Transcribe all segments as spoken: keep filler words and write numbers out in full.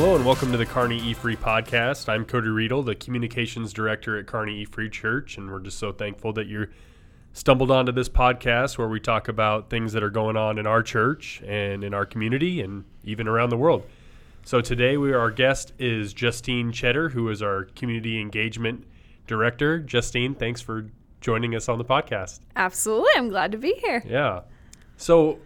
Hello and welcome to the Kearney E-Free Podcast. I'm Cody Riedel, the Communications Director at Kearney E-Free Church, and we're just so thankful that you stumbled onto this podcast where we talk about things that are going on in our church and in our community and even around the world. So today we our guest is Justine Cheddar, who is our Community Engagement Director. Justine, thanks for joining us on the podcast. Absolutely. I'm glad to be here. Yeah. So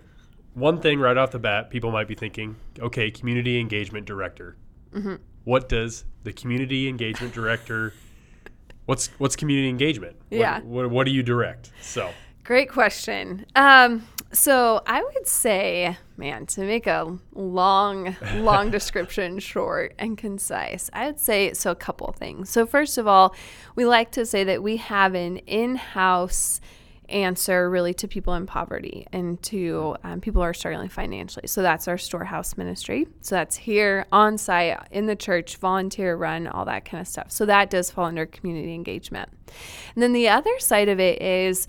one thing right off the bat, people might be thinking, okay, community engagement director. Mm-hmm. What does the community engagement director, what's what's community engagement? Yeah. What, what, what do you direct? So great question. Um, so I would say, man, to make a long, long description short and concise, I would say so a couple things. So first of all, we like to say that we have an in-house answer really to people in poverty and to um, people who are struggling financially. So that's our Storehouse ministry. So that's here on site in the church, volunteer run, all that kind of stuff. So that does fall under community engagement. And then the other side of it is,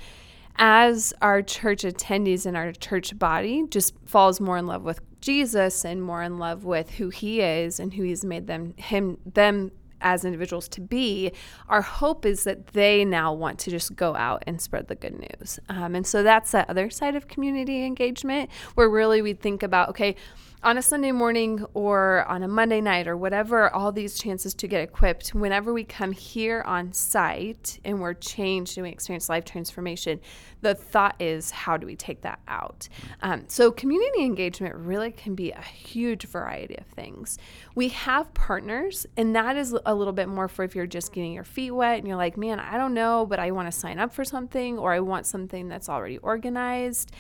as our church attendees and our church body just falls more in love with Jesus and more in love with who he is and who he's made them him them as individuals to be, our hope is that they now want to just go out and spread the good news. Um, and so that's the other side of community engagement, where really we think about, okay, on a Sunday morning or on a Monday night or whatever, all these chances to get equipped, whenever we come here on site and we're changed and we experience life transformation, the thought is, how do we take that out? Um, so community engagement really can be a huge variety of things. We have partners, and that is a little bit more for if you're just getting your feet wet and you're like, man, I don't know, but I want to sign up for something, or I want something that's already organized.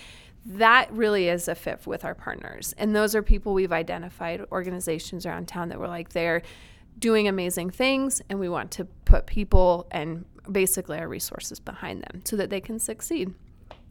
That really is a fit with our partners. And those are people we've identified, organizations around town that we're like, they're doing amazing things, and we want to put people and basically our resources behind them so that they can succeed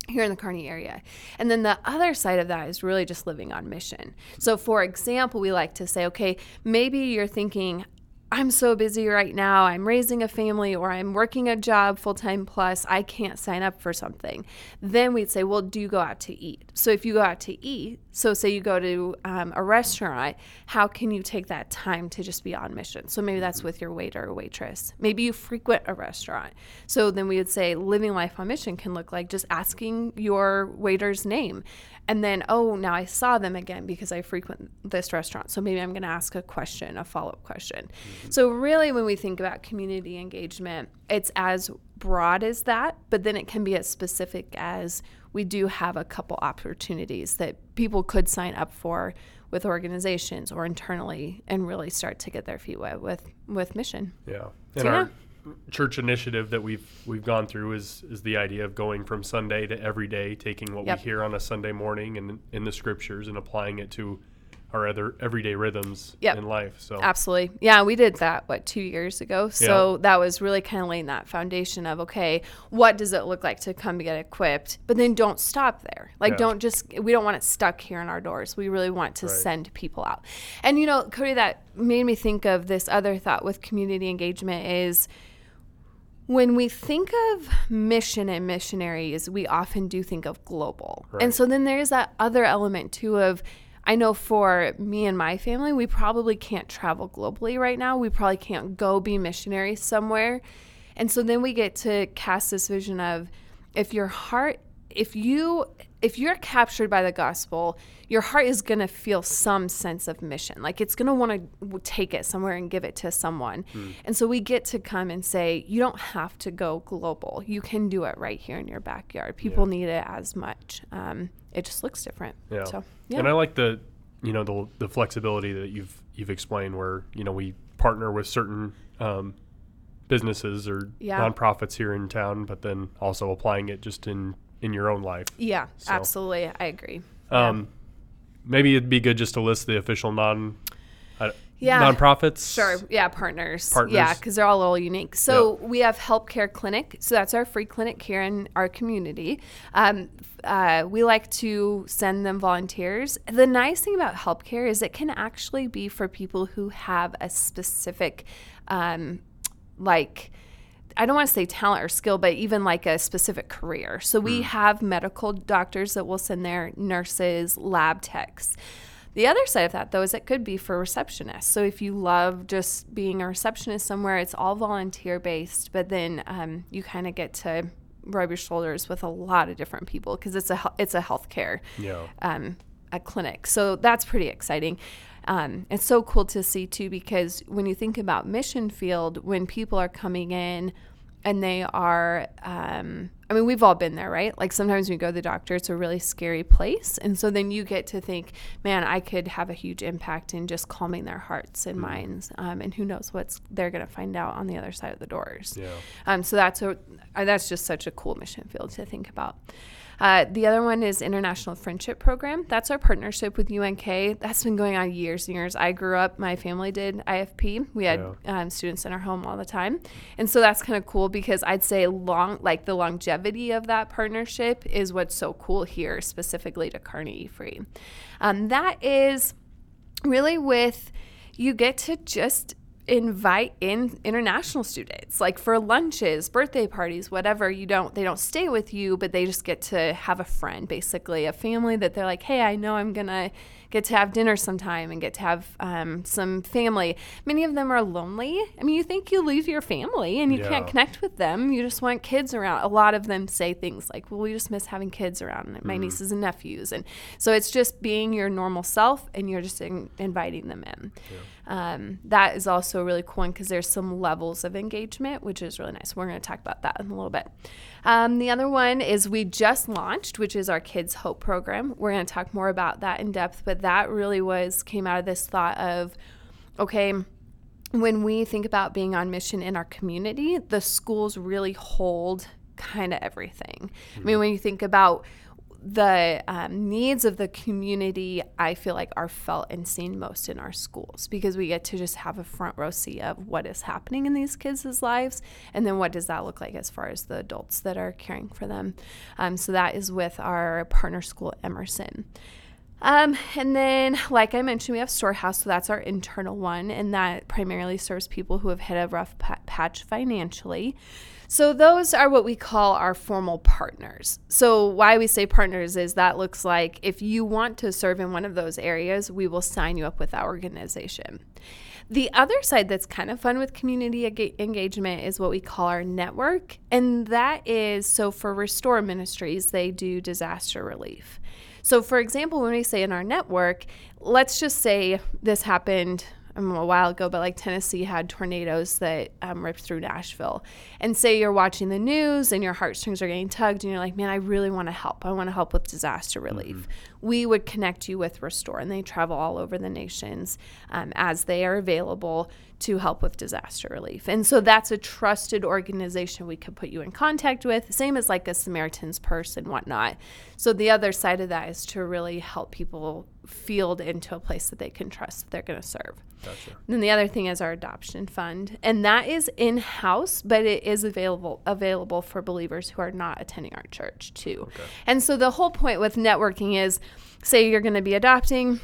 here in the Kearney area. And then the other side of that is really just living on mission. So for example, we like to say, okay, maybe you're thinking, I'm so busy right now, I'm raising a family, or I'm working a job full-time plus, I can't sign up for something. Then we'd say, well, do you go out to eat? So if you go out to eat, so say you go to um, a restaurant, how can you take that time to just be on mission? So maybe that's with your waiter or waitress. Maybe you frequent a restaurant. So then we would say living life on mission can look like just asking your waiter's name. And then, oh, now I saw them again because I frequent this restaurant. So maybe I'm going to ask a question, a follow-up question. Mm-hmm. So really when we think about community engagement, it's as broad as that, but then it can be as specific as we do have a couple opportunities that people could sign up for with organizations or internally and really start to get their feet wet with, with mission. Yeah. And so, our yeah. church initiative that we've we've gone through is is the idea of going from Sunday to every day, taking what yep. we hear on a Sunday morning and in the scriptures and applying it to our other everyday rhythms yep. in life. So absolutely. Yeah, we did that, what, two years ago? So yeah. that was really kind of laying that foundation of, okay, what does it look like to come to get equipped? But then don't stop there. Like, yeah. don't just, we don't want it stuck here in our doors. We really want to right. send people out. And, you know, Cody, that made me think of this other thought with community engagement is, when we think of mission and missionaries, we often do think of global. Right. And so then there's that other element, too, of, I know for me and my family, we probably can't travel globally right now. We probably can't go be missionaries somewhere. And so then we get to cast this vision of, if your heart, if you, if you're captured by the gospel, your heart is going to feel some sense of mission. Like, it's going to want to take it somewhere and give it to someone. Mm. And so we get to come and say, you don't have to go global. You can do it right here in your backyard. People yeah. need it as much. Um, it just looks different. Yeah. So, yeah. And I like the, you know, the the flexibility that you've you've explained, where, you know, we partner with certain um, businesses or yeah. nonprofits here in town, but then also applying it just in in your own life. Yeah, so, absolutely. I agree. Um, yeah. Maybe it'd be good just to list the official non uh, yeah. nonprofits. Sure. Yeah. Partners. Partners. Yeah. Cause they're all a little unique. So yeah. we have Healthcare Clinic. So that's our free clinic here in our community. Um, uh, we like to send them volunteers. The nice thing about healthcare is it can actually be for people who have a specific, um, like, I don't want to say talent or skill, but even like a specific career. So we have medical doctors that will send their nurses, lab techs. The other side of that, though, is it could be for receptionists. So if you love just being a receptionist somewhere, it's all volunteer-based, but then um, you kind of get to rub your shoulders with a lot of different people because it's a it's a healthcare yeah. um, a clinic. So that's pretty exciting. Um, it's so cool to see, too, because when you think about mission field, when people are coming in and they are, um, I mean, we've all been there, right? Like sometimes when you go to the doctor, it's a really scary place. And so then you get to think, man, I could have a huge impact in just calming their hearts and mm-hmm. minds. Um, and who knows what they're going to find out on the other side of the doors. Yeah. Um, so that's a, uh, that's just such a cool mission field to think about. Uh, the other one is International Friendship Program. That's our partnership with U N K. That's been going on years and years. I grew up, my family did I F P. We had yeah. um, students in our home all the time. And so that's kind of cool because I'd say long, like the longevity of that partnership is what's so cool here, specifically to Kearney E-Free. Um, that is really with, you get to just invite in international students, like for lunches, birthday parties, whatever. You don't, they don't stay with you, but they just get to have a friend, basically a family that they're like, hey, I know I'm gonna get to have dinner sometime and get to have um, some family. Many of them are lonely. I mean, you think you leave your family and you yeah. can't connect with them. You just want kids around. A lot of them say things like, well, we just miss having kids around, my mm-hmm. nieces and nephews. And so it's just being your normal self and you're just in, inviting them in. Yeah. Um, that is also a really cool one because there's some levels of engagement, which is really nice. We're going to talk about that in a little bit. Um, the other one is we just launched, which is our Kids Hope program. We're going to talk more about that in depth, but that really was came out of this thought of, okay, when we think about being on mission in our community, the schools really hold kind of everything. Mm-hmm. I mean, when you think about the um, needs of the community, I feel like are felt and seen most in our schools because we get to just have a front row seat of what is happening in these kids' lives, and then what does that look like as far as the adults that are caring for them. Um, so that is with our partner school, Emerson. Um, and then, like I mentioned, we have Storehouse, so that's our internal one, and that primarily serves people who have hit a rough p- patch financially. So those are what we call our formal partners. So why we say partners is that looks like if you want to serve in one of those areas, we will sign you up with our organization. The other side that's kind of fun with community ag- engagement is what we call our network. And that is, so for Restore Ministries, they do disaster relief. So for example, when we say in our network, let's just say this happened a while ago, but like Tennessee had tornadoes that um, ripped through Nashville, and say you're watching the news and your heartstrings are getting tugged and you're like, man, I really want to help. I want to help with disaster relief. Mm-hmm. We would connect you with Restore, and they travel all over the nations um, as they are available to help with disaster relief. And so that's a trusted organization we could put you in contact with, same as like a Samaritan's Purse and whatnot. So the other side of that is to really help people field into a place that they can trust that they're going to serve. Gotcha. And the other thing is our adoption fund, and that is in-house, but it is available available for believers who are not attending our church too. Okay. And so the whole point with networking is, say you're going to be adopting,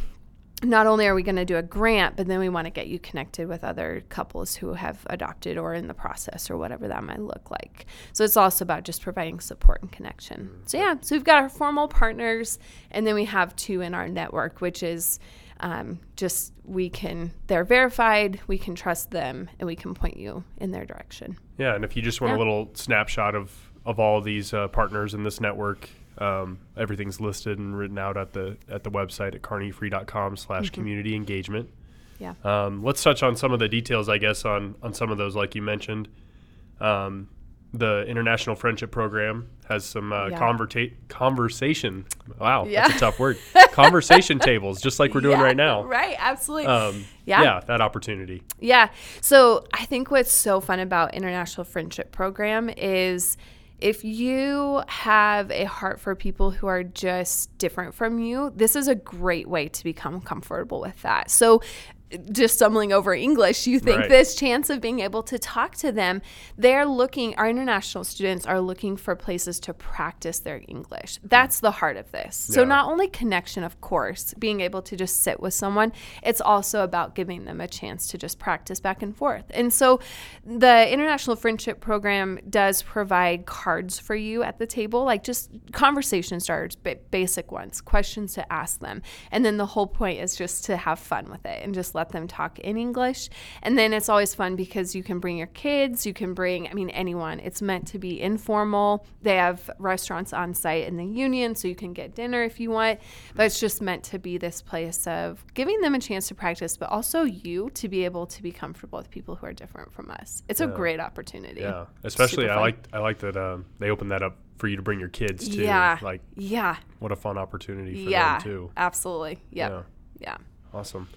not only are we going to do a grant, but then we want to get you connected with other couples who have adopted or in the process or whatever that might look like. So it's also about just providing support and connection. Mm-hmm. So yeah, so we've got our formal partners, and then we have two in our network, which is um, just we can, they're verified, we can trust them, and we can point you in their direction. Yeah, and if you just want yeah. a little snapshot of, of all these uh, partners in this network, Um, everything's listed and written out at the at the website at kearney free dot com slash community engagement. Yeah. Um, let's touch on some of the details, I guess, on, on some of those, like you mentioned. Um, the International Friendship Program has some uh, yeah. converta- conversation. Wow, yeah. that's a tough word. Conversation tables, just like we're doing yeah, right now. Right, absolutely. Um, yeah. yeah, that opportunity. Yeah. So I think what's so fun about International Friendship Program is – if you have a heart for people who are just different from you, this is a great way to become comfortable with that. So just stumbling over English, you think right. this chance of being able to talk to them, they're looking, our international students are looking for places to practice their English. That's the heart of this. Yeah. So not only connection, of course, being able to just sit with someone, it's also about giving them a chance to just practice back and forth. And so the International Friendship Program does provide cards for you at the table, like just conversation starters, basic ones, questions to ask them. And then the whole point is just to have fun with it and just let them talk in English. And then it's always fun because you can bring your kids, you can bring, I mean, anyone. It's meant to be informal. They have restaurants on site in the union, so you can get dinner if you want. But it's just meant to be this place of giving them a chance to practice, but also you to be able to be comfortable with people who are different from us. It's yeah. a great opportunity. Yeah, especially I like I like that um, they opened that up for you to bring your kids too. Yeah. Like, yeah. What a fun opportunity for yeah, them too. Absolutely. Yep. Yeah. Yeah. Awesome.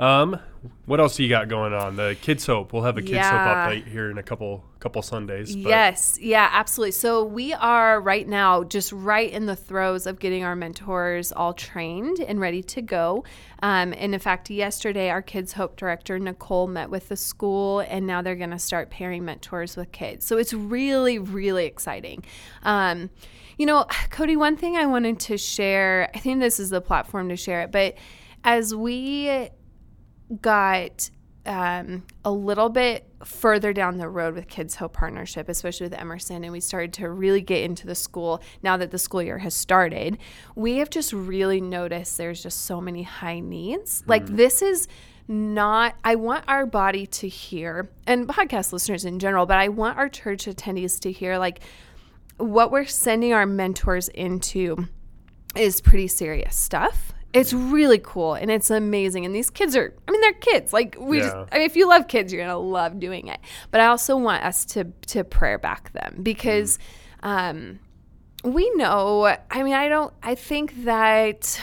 Um, what else do you got going on? The Kids Hope. We'll have a Kids yeah. Hope update here in a couple couple Sundays. But. Yes. Yeah, absolutely. So we are right now just right in the throes of getting our mentors all trained and ready to go. Um, and in fact, yesterday, our Kids Hope director, Nicole, met with the school, and now they're going to start pairing mentors with kids. So it's really, really exciting. Um, you know, Cody, one thing I wanted to share, I think this is the platform to share it, but as we got um, a little bit further down the road with Kids Hope Partnership, especially with Emerson, and we started to really get into the school now that the school year has started, we have just really noticed there's just so many high needs. Mm. Like this is not, I want our body to hear, and podcast listeners in general, but I want our church attendees to hear like what we're sending our mentors into is pretty serious stuff. It's really cool, and it's amazing. And these kids are, I mean, they're kids. Like, we yeah. just, I mean, if you love kids, you're going to love doing it. But I also want us to to prayer back them because mm. um, we know, I mean, I don't, I think that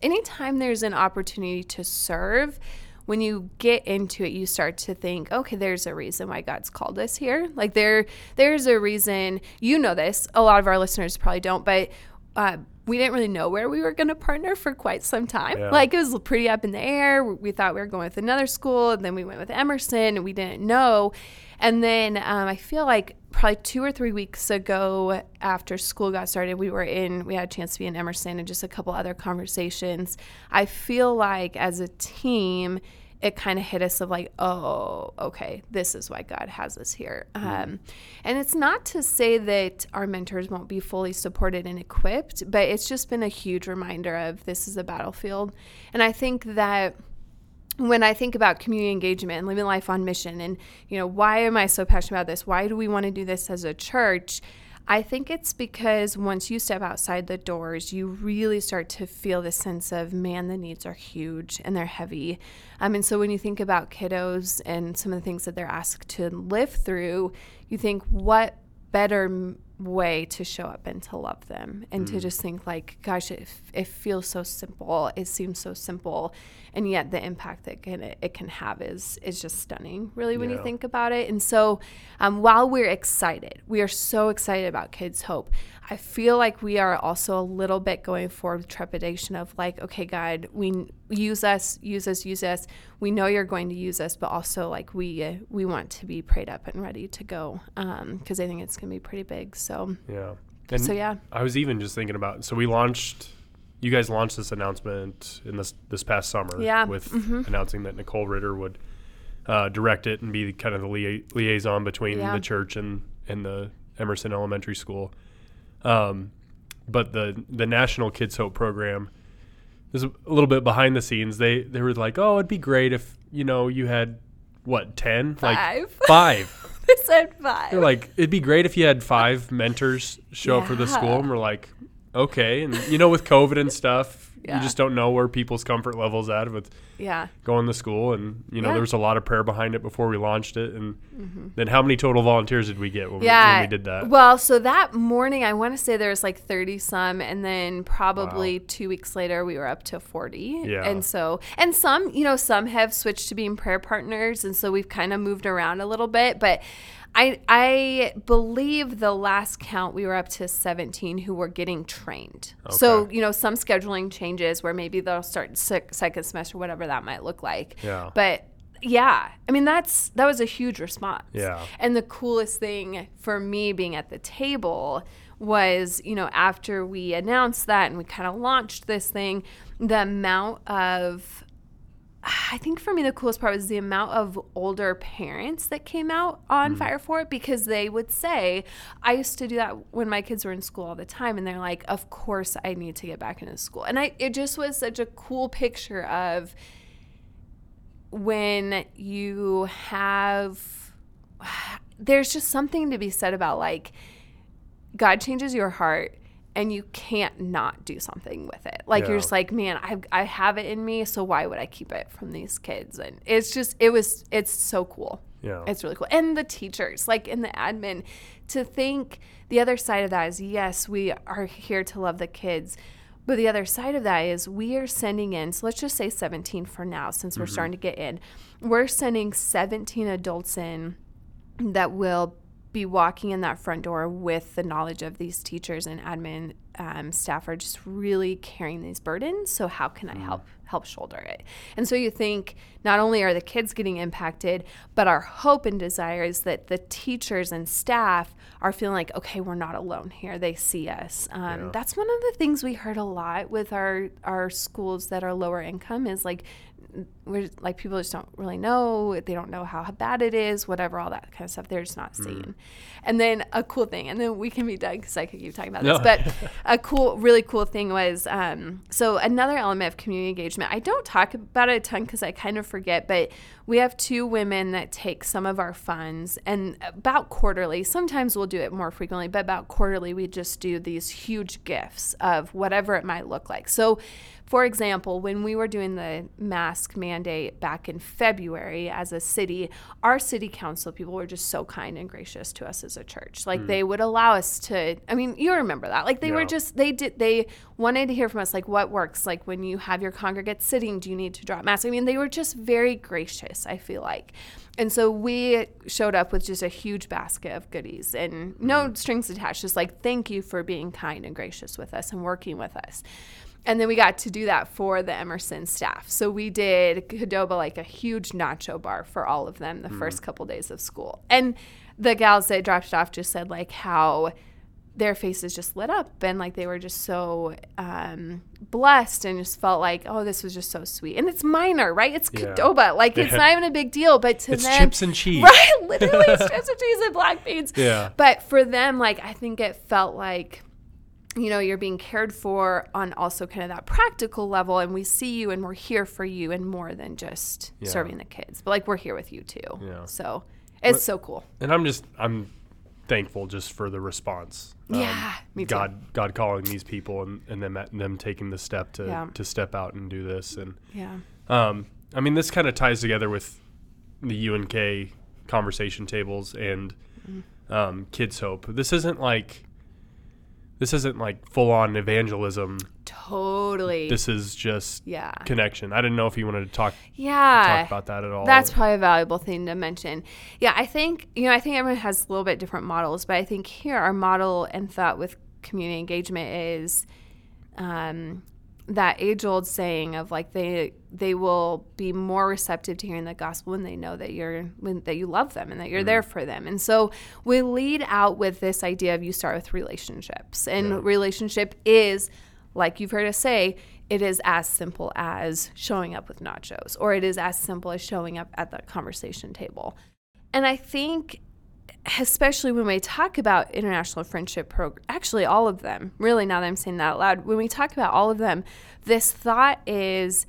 anytime there's an opportunity to serve, when you get into it, you start to think, okay, there's a reason why God's called us here. Like, there, there's a reason, you know this. A lot of our listeners probably don't, but uh, we didn't really know where we were going to partner for quite some time. Yeah. Like it was pretty up in the air. We thought we were going with another school, and then we went with Emerson, and we didn't know. And then um, I feel like probably two or three weeks ago after school got started, we were in, we had a chance to be in Emerson and just a couple other conversations. I feel like as a team, it kind of hit us of like, oh, okay, this is why God has us here. Mm-hmm. Um, and it's not to say that our mentors won't be fully supported and equipped, but it's just been a huge reminder of this is a battlefield. And I think that when I think about community engagement and living life on mission and, you know, why am I so passionate about this? Why do we want to do this as a church? I think it's because once you step outside the doors, you really start to feel this sense of, man, the needs are huge and they're heavy. Um, and so when you think about kiddos and some of the things that they're asked to live through, you think, what better way to show up and to love them and mm. to just think like, gosh, it, it feels so simple. It seems so simple. And yet the impact that can, it, it can have is, is just stunning really when yeah. you think about it. And so um, while we're excited, we are so excited about Kids Hope. I feel like we are also a little bit going forward with trepidation of like, okay, God, we use us, use us, use us. We know you're going to use us, but also like we, uh, we want to be prayed up and ready to go. Um, 'cause I think it's going to be pretty big. So So, yeah. And so, yeah. I was even just thinking about, so we launched, you guys launched this announcement in this this past summer yeah. with mm-hmm. announcing that Nicole Ritter would uh, direct it and be kind of the lia- liaison between yeah. the church and, and the Emerson Elementary School. Um, but the, the National Kids Hope Program is a little bit behind the scenes. They, they were like, oh, it'd be great if, you know, you had, what, ten? Five. Like, five. They said five. They're like, it'd be great if you had five mentors show yeah. up for the school. And we're like, okay. And, you know, with COVID and stuff, yeah. you just don't know where people's comfort level's at with yeah. going to school. And, you know, yeah. there was a lot of prayer behind it before we launched it. And mm-hmm. then how many total volunteers did we get when, yeah. we, when we did that? Well, so that morning, I want to say there was like thirty some. And then probably wow. two weeks later, we were up to forty. Yeah. And so, and some, you know, some have switched to being prayer partners. And so we've kind of moved around a little bit. But I I believe the last count we were up to seventeen who were getting trained. Okay. So, you know, some scheduling changes where maybe they'll start sec- second semester, whatever that might look like. Yeah. But yeah, I mean, that's that was a huge response. Yeah. And the coolest thing for me being at the table was, you know, after we announced that and we kind of launched this thing, the amount of, I think for me the coolest part was the amount of older parents that came out on mm. fire for it, because they would say, I used to do that when my kids were in school all the time, and they're like, of course I need to get back into school. And I it just was such a cool picture of when you have, there's just something to be said about like, God changes your heart and you can't not do something with it. Like, yeah. you're just like, man, I I have it in me, so why would I keep it from these kids? And it's just, it was, it's so cool. Yeah. It's really cool. And the teachers, like in the admin, to think the other side of that is, yes, we are here to love the kids. But the other side of that is we are sending in, so let's just say seventeen for now, since we're mm-hmm. starting to get in. We're sending seventeen adults in that will be walking in that front door with the knowledge of these teachers and admin um, staff are just really carrying these burdens. So how can I help help shoulder it? And so you think not only are the kids getting impacted, but our hope and desire is that the teachers and staff are feeling like, okay, we're not alone here. They see us. Um, yeah. That's one of the things we heard a lot with our, our schools that are lower income is like, we're like people just don't really know, they don't know how bad it is, whatever, all that kind of stuff. They're just not seeing. Mm. And then a cool thing, and then we can be done because I could keep talking about no. this, but a cool, really cool thing was, um, so another element of community engagement, I don't talk about it a ton because I kind of forget, but we have two women that take some of our funds, and about quarterly, sometimes we'll do it more frequently, but about quarterly we just do these huge gifts of whatever it might look like. So for example, when we were doing the mask mandate back in February as a city, our city council people were just so kind and gracious to us as a church. Like mm. they would allow us to, I mean, you remember that. Like they yeah. were just, they did, they wanted to hear from us, like what works? Like when you have your congregants sitting, do you need to drop masks? I mean, they were just very gracious, I feel like. And so we showed up with just a huge basket of goodies and no mm. strings attached, just like, thank you for being kind and gracious with us and working with us. And then we got to do that for the Emerson staff. So we did Kadoba, like a huge nacho bar for all of them the mm. first couple days of school. And the gals that dropped it off just said like how their faces just lit up and like they were just so um, blessed and just felt like, oh, this was just so sweet. And it's minor, right? It's yeah. Kadoba. Like yeah. it's not even a big deal. But to it's them. It's chips and cheese. Right? Literally it's chips and cheese and black beans. Yeah. But for them, like I think it felt like, you know, you're being cared for on also kind of that practical level, and we see you and we're here for you and more than just yeah. serving the kids, but like we're here with you too. Yeah. So it's but, so cool. And I'm just, I'm thankful just for the response. Yeah, um, me too. God, God calling these people and, and them, and them taking the step to, yeah. to step out and do this. And yeah, um, I mean, this kind of ties together with the U N K conversation tables and mm-hmm. um, Kids Hope. This isn't like, This isn't like full-on evangelism. Totally. This is just yeah. connection. I didn't know if you wanted to talk, yeah. talk about that at all. That's probably a valuable thing to mention. Yeah, I think, you know, I think everyone has a little bit different models, but I think here our model and thought with community engagement is um, that age-old saying of like they they will be more receptive to hearing the gospel when they know that you're when, that you love them and that you're mm-hmm. there for them. And so we lead out with this idea of you start with relationships, and yeah. relationship is, like you've heard us say, it is as simple as showing up with nachos, or it is as simple as showing up at the conversation table. And I think especially when we talk about international friendship programs, actually all of them, really now that I'm saying that out loud, when we talk about all of them, this thought is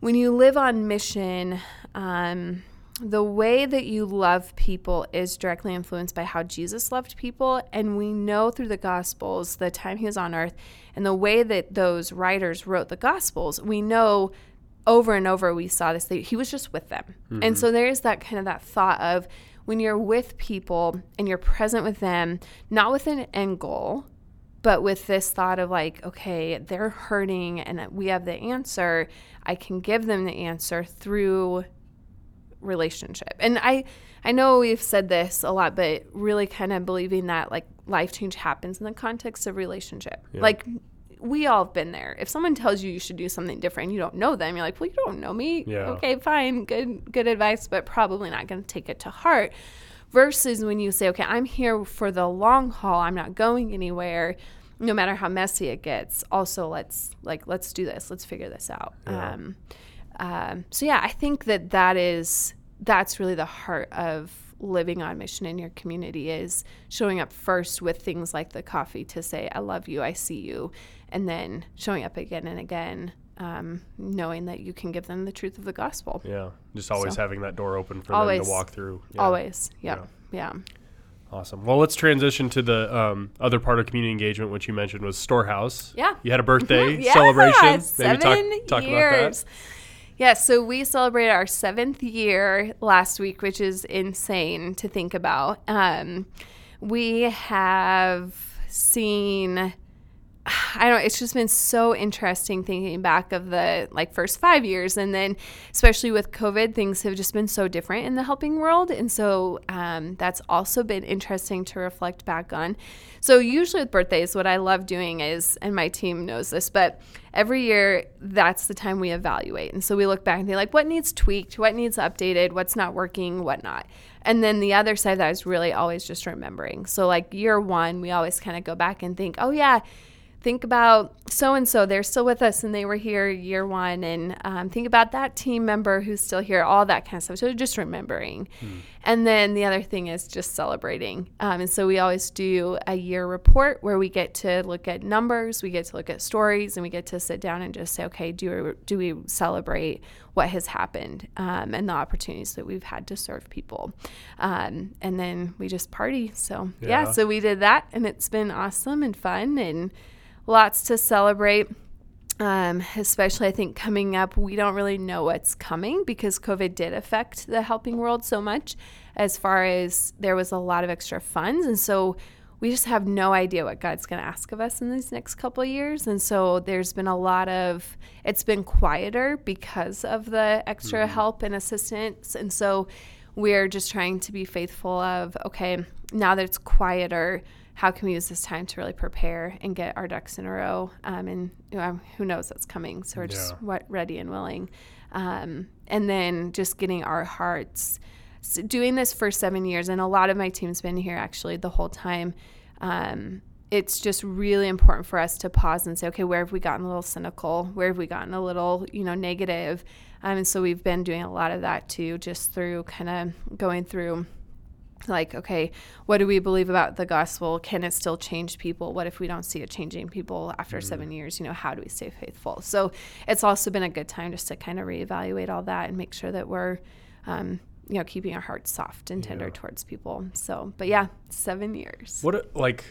when you live on mission, um, the way that you love people is directly influenced by how Jesus loved people. And we know through the Gospels, the time he was on earth, and the way that those writers wrote the Gospels, we know over and over we saw this, that he was just with them. Mm-hmm. And so there is that kind of that thought of, when you're with people and you're present with them, not with an end goal, but with this thought of like, okay, they're hurting and we have the answer. I can give them the answer through relationship. And I, I know we've said this a lot, but really kind of believing that like life change happens in the context of relationship. Yeah. Like we all have been there. If someone tells you you should do something different, you don't know them. You're like, well, you don't know me. Yeah. Okay, fine. Good, good advice, but probably not going to take it to heart. Versus when you say, okay, I'm here for the long haul. I'm not going anywhere, no matter how messy it gets. Also, let's like, let's do this. Let's figure this out. Yeah. Um, um, so yeah, I think that that is, that's really the heart of living on mission in your community, is showing up first with things like the coffee to say, I love you, I see you. And then showing up again and again, um, knowing that you can give them the truth of the gospel. Yeah. Just always so. having that door open for always. them to walk through. Yeah. Always. Yep. Yeah. Yeah. Awesome. Well, let's transition to the um, other part of community engagement, which you mentioned was Storehouse. Yeah. You had a birthday yeah, celebration. Seven Maybe talk, talk years. About that. Yeah, so we celebrated our seventh year last week, which is insane to think about. Um, we have seen, I don't, it's just been so interesting thinking back of the like first five years. And then especially with COVID, things have just been so different in the helping world. And so um, that's also been interesting to reflect back on. So usually with birthdays, what I love doing is, and my team knows this, but every year, that's the time we evaluate. And so we look back and think, like, what needs tweaked? What needs updated? What's not working? What not? And then the other side of that is really always just remembering. So, like, year one, we always kind of go back and think, oh, yeah, think about so-and-so. They're still with us, and they were here year one. And um, think about that team member who's still here, all that kind of stuff. So just remembering. Mm. And then the other thing is just celebrating. Um, and so we always do a year report where we get to look at numbers, we get to look at stories, and we get to sit down and just say, okay, do, do we celebrate what has happened um, and the opportunities that we've had to serve people. Um, and then we just party. So yeah. yeah, so we did that, and it's been awesome and fun and lots to celebrate. Um, especially I think coming up, we don't really know what's coming because COVID did affect the helping world so much, as far as there was a lot of extra funds. And so we just have no idea what God's going to ask of us in these next couple of years. And so there's been a lot of, it's been quieter because of the extra mm-hmm. help and assistance. And so we're just trying to be faithful of, okay, now that it's quieter, how can we use this time to really prepare and get our ducks in a row? Um, and you know, who knows what's coming? So we're just yeah. ready and willing. Um, and then just getting our hearts, so doing this for seven years, and a lot of my team's been here actually the whole time. Um, it's just really important for us to pause and say, okay, where have we gotten a little cynical? Where have we gotten a little, you know, negative? Um, and so we've been doing a lot of that too, just through kind of going through like, okay, what do we believe about the gospel? Can it still change people? What if we don't see it changing people after mm-hmm. seven years? You know, how do we stay faithful? So it's also been a good time just to kind of reevaluate all that and make sure that we're, um, you know, keeping our hearts soft and tender yeah. towards people. So, but yeah, seven years. What, a, like,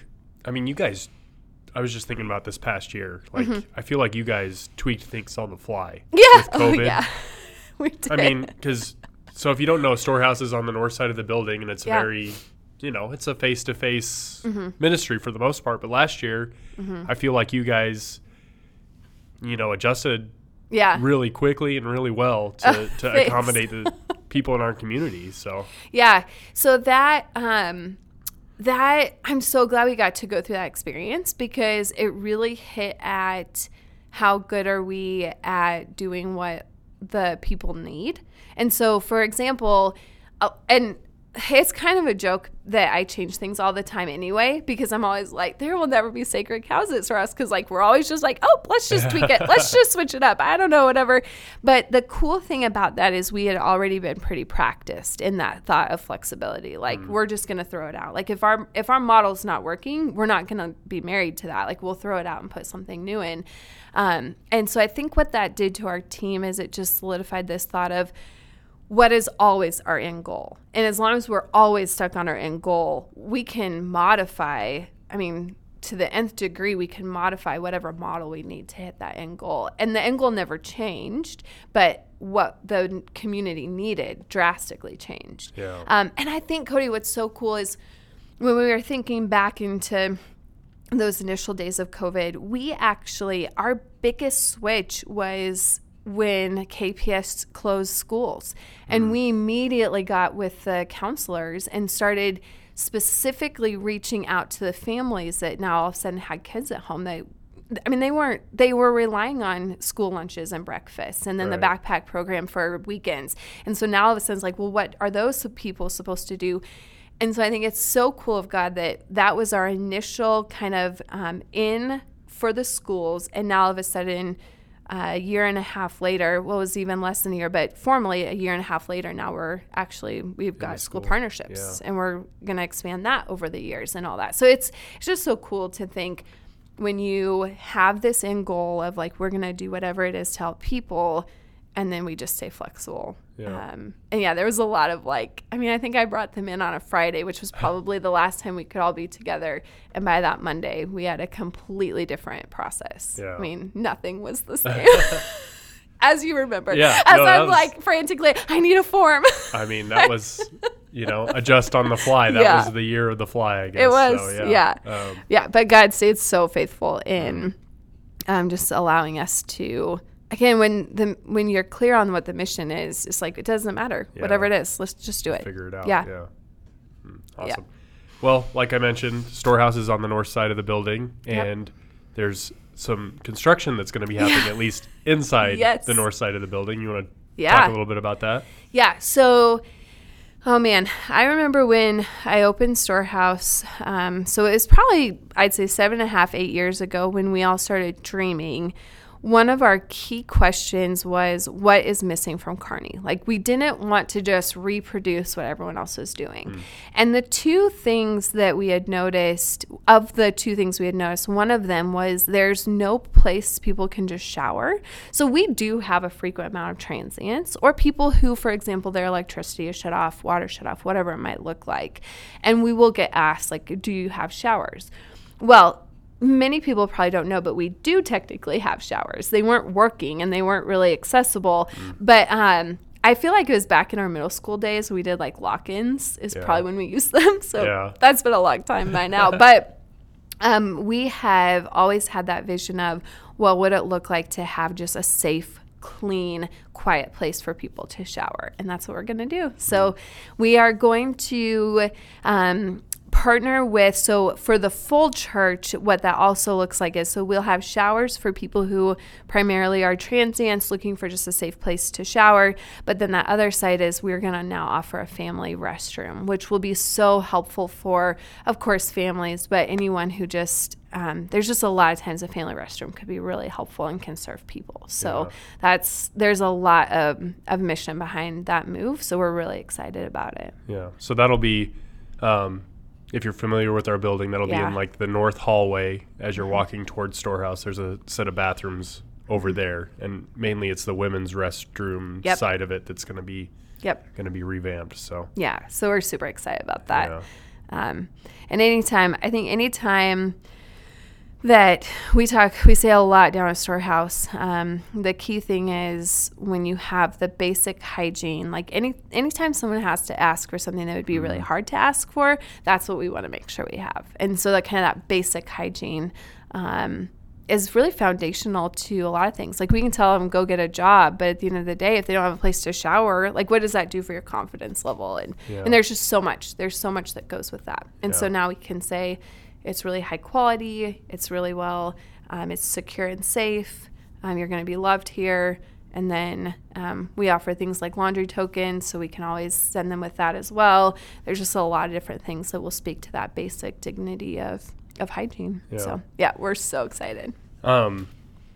I mean, you guys, I was just thinking about this past year. Like, mm-hmm. I feel like you guys tweaked things on the fly. Yeah. With COVID. Oh, yeah. We did. I mean, because... So if you don't know, Storehouse is on the north side of the building, and it's yeah. very, you know, it's a face-to-face mm-hmm. ministry for the most part. But last year, mm-hmm. I feel like you guys, you know, adjusted yeah. really quickly and really well to, uh, to accommodate the people in our community. So yeah, so that um, that I'm so glad we got to go through that experience, because it really hit at how good are we at doing what the people need. And so, for example, uh, and it's kind of a joke that I change things all the time anyway, because I'm always like, there will never be sacred houses for us, because like we're always just like, oh, let's just tweak it, let's just switch it up, I don't know, whatever. But the cool thing about that is we had already been pretty practiced in that thought of flexibility. Like mm. we're just gonna throw it out. Like if our if our model's not working, we're not gonna be married to that. Like we'll throw it out and put something new in. Um, and so I think what that did to our team is it just solidified this thought of, what is always our end goal? And as long as we're always stuck on our end goal, we can modify, I mean, to the nth degree, we can modify whatever model we need to hit that end goal. And the end goal never changed, but what the community needed drastically changed. Yeah. Um, and I think, Cody, what's so cool is when we were thinking back into those initial days of COVID, we actually, our biggest switch was when K P S closed schools. And mm. we immediately got with the counselors and started specifically reaching out to the families that now all of a sudden had kids at home. They, I mean, they weren't, they were relying on school lunches and breakfasts and then right. the backpack program for weekends. And so now all of a sudden it's like, well, what are those people supposed to do? And so I think it's so cool of God that that was our initial kind of um, in for the schools. And now all of a sudden, Uh, a year and a half later, well, it was even less than a year, but formally a year and a half later, now we're actually, we've got school, school partnerships yeah. and we're going to expand that over the years and all that. So it's, it's just so cool to think when you have this end goal of like, we're going to do whatever it is to help people, and then we just stay flexible. Yeah. Um, and yeah, there was a lot of like, I mean, I think I brought them in on a Friday, which was probably the last time we could all be together. And by that Monday, we had a completely different process. Yeah. I mean, nothing was the same as you remember. Yeah, as no, I'm was, like frantically, I need a form. I mean, that was, you know, adjust on the fly. That yeah. was the year of the fly, I guess. It was, so, yeah. Yeah. Um, yeah, but God stayed so faithful in um, just allowing us to... Again, when the when you're clear on what the mission is, it's like, it doesn't matter. Yeah. Whatever it is, let's just do it. Figure it out. Yeah. yeah. Awesome. Yeah. Well, like I mentioned, Storehouse is on the north side of the building, and yep. there's some construction that's going to be happening, yeah. at least inside yes. the north side of the building. You want to yeah. talk a little bit about that? Yeah. So, oh, man, I remember when I opened Storehouse. Um, so it was probably, I'd say, seven and a half, eight years ago when we all started dreaming. One of our key questions was, what is missing from Kearney? Like, we didn't want to just reproduce what everyone else was doing. Mm. And the two things that we had noticed, of the two things we had noticed, one of them was there's no place people can just shower. So we do have a frequent amount of transients or people who, for example, their electricity is shut off, water shut off, whatever it might look like. And we will get asked, like, do you have showers? Well, many people probably don't know, but we do technically have showers. They weren't working and they weren't really accessible. Mm. But um, I feel like it was back in our middle school days. We did like lock-ins is yeah. probably when we used them. So yeah. that's been a long time by now. But um, we have always had that vision of, well, what would it look like to have just a safe, clean, quiet place for people to shower? And that's what we're going to do. So mm. we are going to... Um, partner with, so for the full church, what that also looks like is, so we'll have showers for people who primarily are transients looking for just a safe place to shower. But then that other side is we're going to now offer a family restroom, which will be so helpful for, of course, families, but anyone who just, um, there's just a lot of times a family restroom could be really helpful and can serve people. So yeah. that's, there's a lot of, of mission behind that move. So we're really excited about it. Yeah. So that'll be, um, if you're familiar with our building, that'll yeah. be in like the north hallway as you're walking towards Storehouse. There's a set of bathrooms over there, and mainly it's the women's restroom yep. side of it that's going to be yep. going to be revamped. So yeah, so we're super excited about that. Yeah. Um, and anytime, I think anytime that we talk, we say a lot down at Storehouse. Um, the key thing is when you have the basic hygiene, like any anytime someone has to ask for something that would be really hard to ask for, that's what we want to make sure we have. And so that kind of that basic hygiene um, is really foundational to a lot of things. Like we can tell them, go get a job, but at the end of the day, if they don't have a place to shower, like what does that do for your confidence level? And, yeah. and there's just so much, there's so much that goes with that. And yeah. so now we can say, it's really high quality. It's really well. Um, it's secure and safe. Um, you're going to be loved here. And then um, we offer things like laundry tokens, so we can always send them with that as well. There's just a lot of different things that will speak to that basic dignity of, of hygiene. Yeah. So, yeah, we're so excited. Um,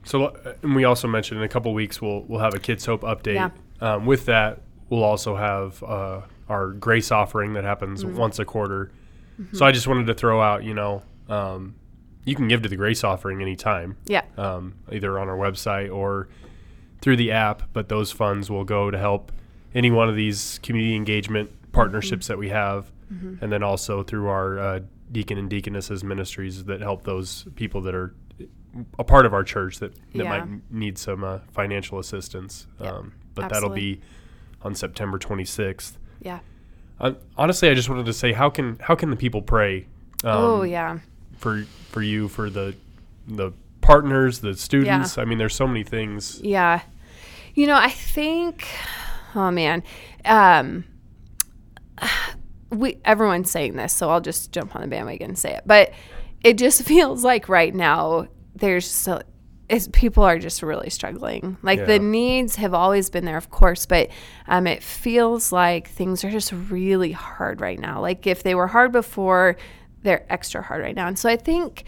so and we also mentioned in a couple of weeks we'll we'll have a Kids Hope update. Yeah. Um, with that, we'll also have uh, our grace offering that happens mm-hmm. once a quarter. Mm-hmm. So I just wanted to throw out, you know, um, you can give to the grace offering anytime, yeah. um, either on our website or through the app. But those funds will go to help any one of these community engagement partnerships mm-hmm. that we have. Mm-hmm. And then also through our uh, deacon and deaconesses ministries that help those people that are a part of our church that, that yeah. might need some uh, financial assistance. Yep. Um, but Absolutely. That'll be on September twenty-sixth. Yeah. Uh, honestly, I just wanted to say, how can how can the people pray? Um, oh yeah, for for you, for the the partners, the students. Yeah. I mean, there's so many things. Yeah, You know, I think, oh man, um, we everyone's saying this, so I'll just jump on the bandwagon and say it. But it just feels like right now there's so, it's, people are just really struggling. Like yeah. the needs have always been there, of course, but um, it feels like things are just really hard right now. Like if they were hard before, they're extra hard right now. And so I think,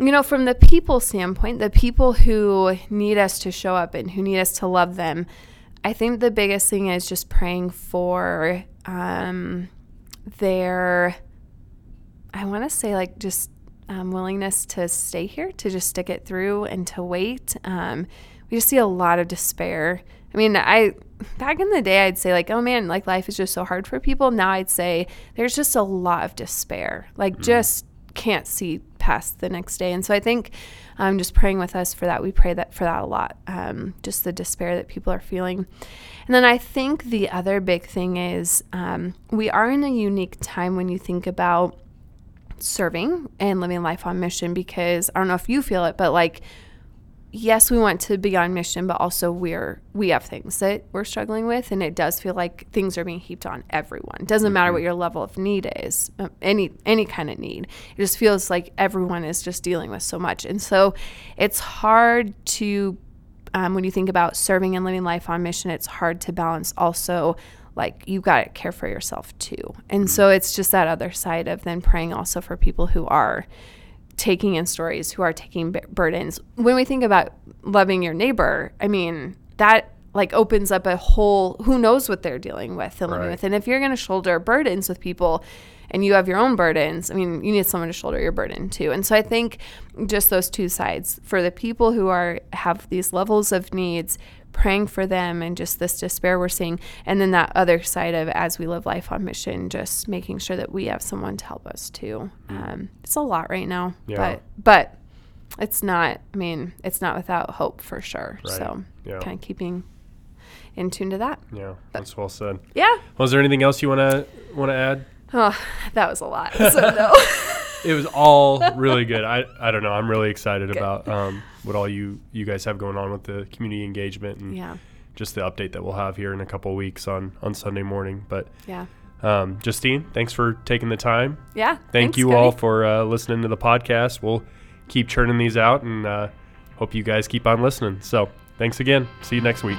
you know, from the people standpoint, the people who need us to show up and who need us to love them, I think the biggest thing is just praying for um, their, I want to say like just um, willingness to stay here, to just stick it through and to wait. Um, we just see a lot of despair. I mean, I back in the day, I'd say like, oh man, like life is just so hard for people. Now I'd say there's just a lot of despair, like mm-hmm. just can't see past the next day. And so I think um, just praying with us for that. We pray that for that a lot, um, just the despair that people are feeling. And then I think the other big thing is um, we are in a unique time when you think about serving and living life on mission, because I don't know if you feel it, but like, yes, we want to be on mission, but also we're we have things that we're struggling with, and it does feel like things are being heaped on everyone. It doesn't mm-hmm. matter what your level of need is, any any kind of need. It just feels like everyone is just dealing with so much. And so it's hard to, um, when you think about serving and living life on mission, it's hard to balance also, like, you've got to care for yourself too. And mm-hmm. so it's just that other side of then praying also for people who are taking in stories, who are taking burdens. When we think about loving your neighbor, I mean, that like opens up a whole, who knows what they're dealing with and living right. with. And if you're going to shoulder burdens with people and you have your own burdens, I mean, you need someone to shoulder your burden too. And so I think just those two sides for the people who are, have these levels of needs, praying for them and just this despair we're seeing. And then that other side of, as we live life on mission, just making sure that we have someone to help us too. Um, it's a lot right now, yeah. but, but it's not, I mean, it's not without hope for sure. Right. So yeah. kind of keeping in tune to that. Yeah. But, that's well said. Yeah. Well, is there anything else you want to, want to add? Oh, that was a lot. So no. It was all really good. I, I don't know. I'm really excited good. about um, what all you, you guys have going on with the community engagement and yeah. just the update that we'll have here in a couple of weeks on, on Sunday morning. But yeah, um, Justine, thanks for taking the time. Yeah. Thank thanks, you Cody. all for uh, listening to the podcast. We'll keep churning these out and uh, hope you guys keep on listening. So thanks again. See you next week.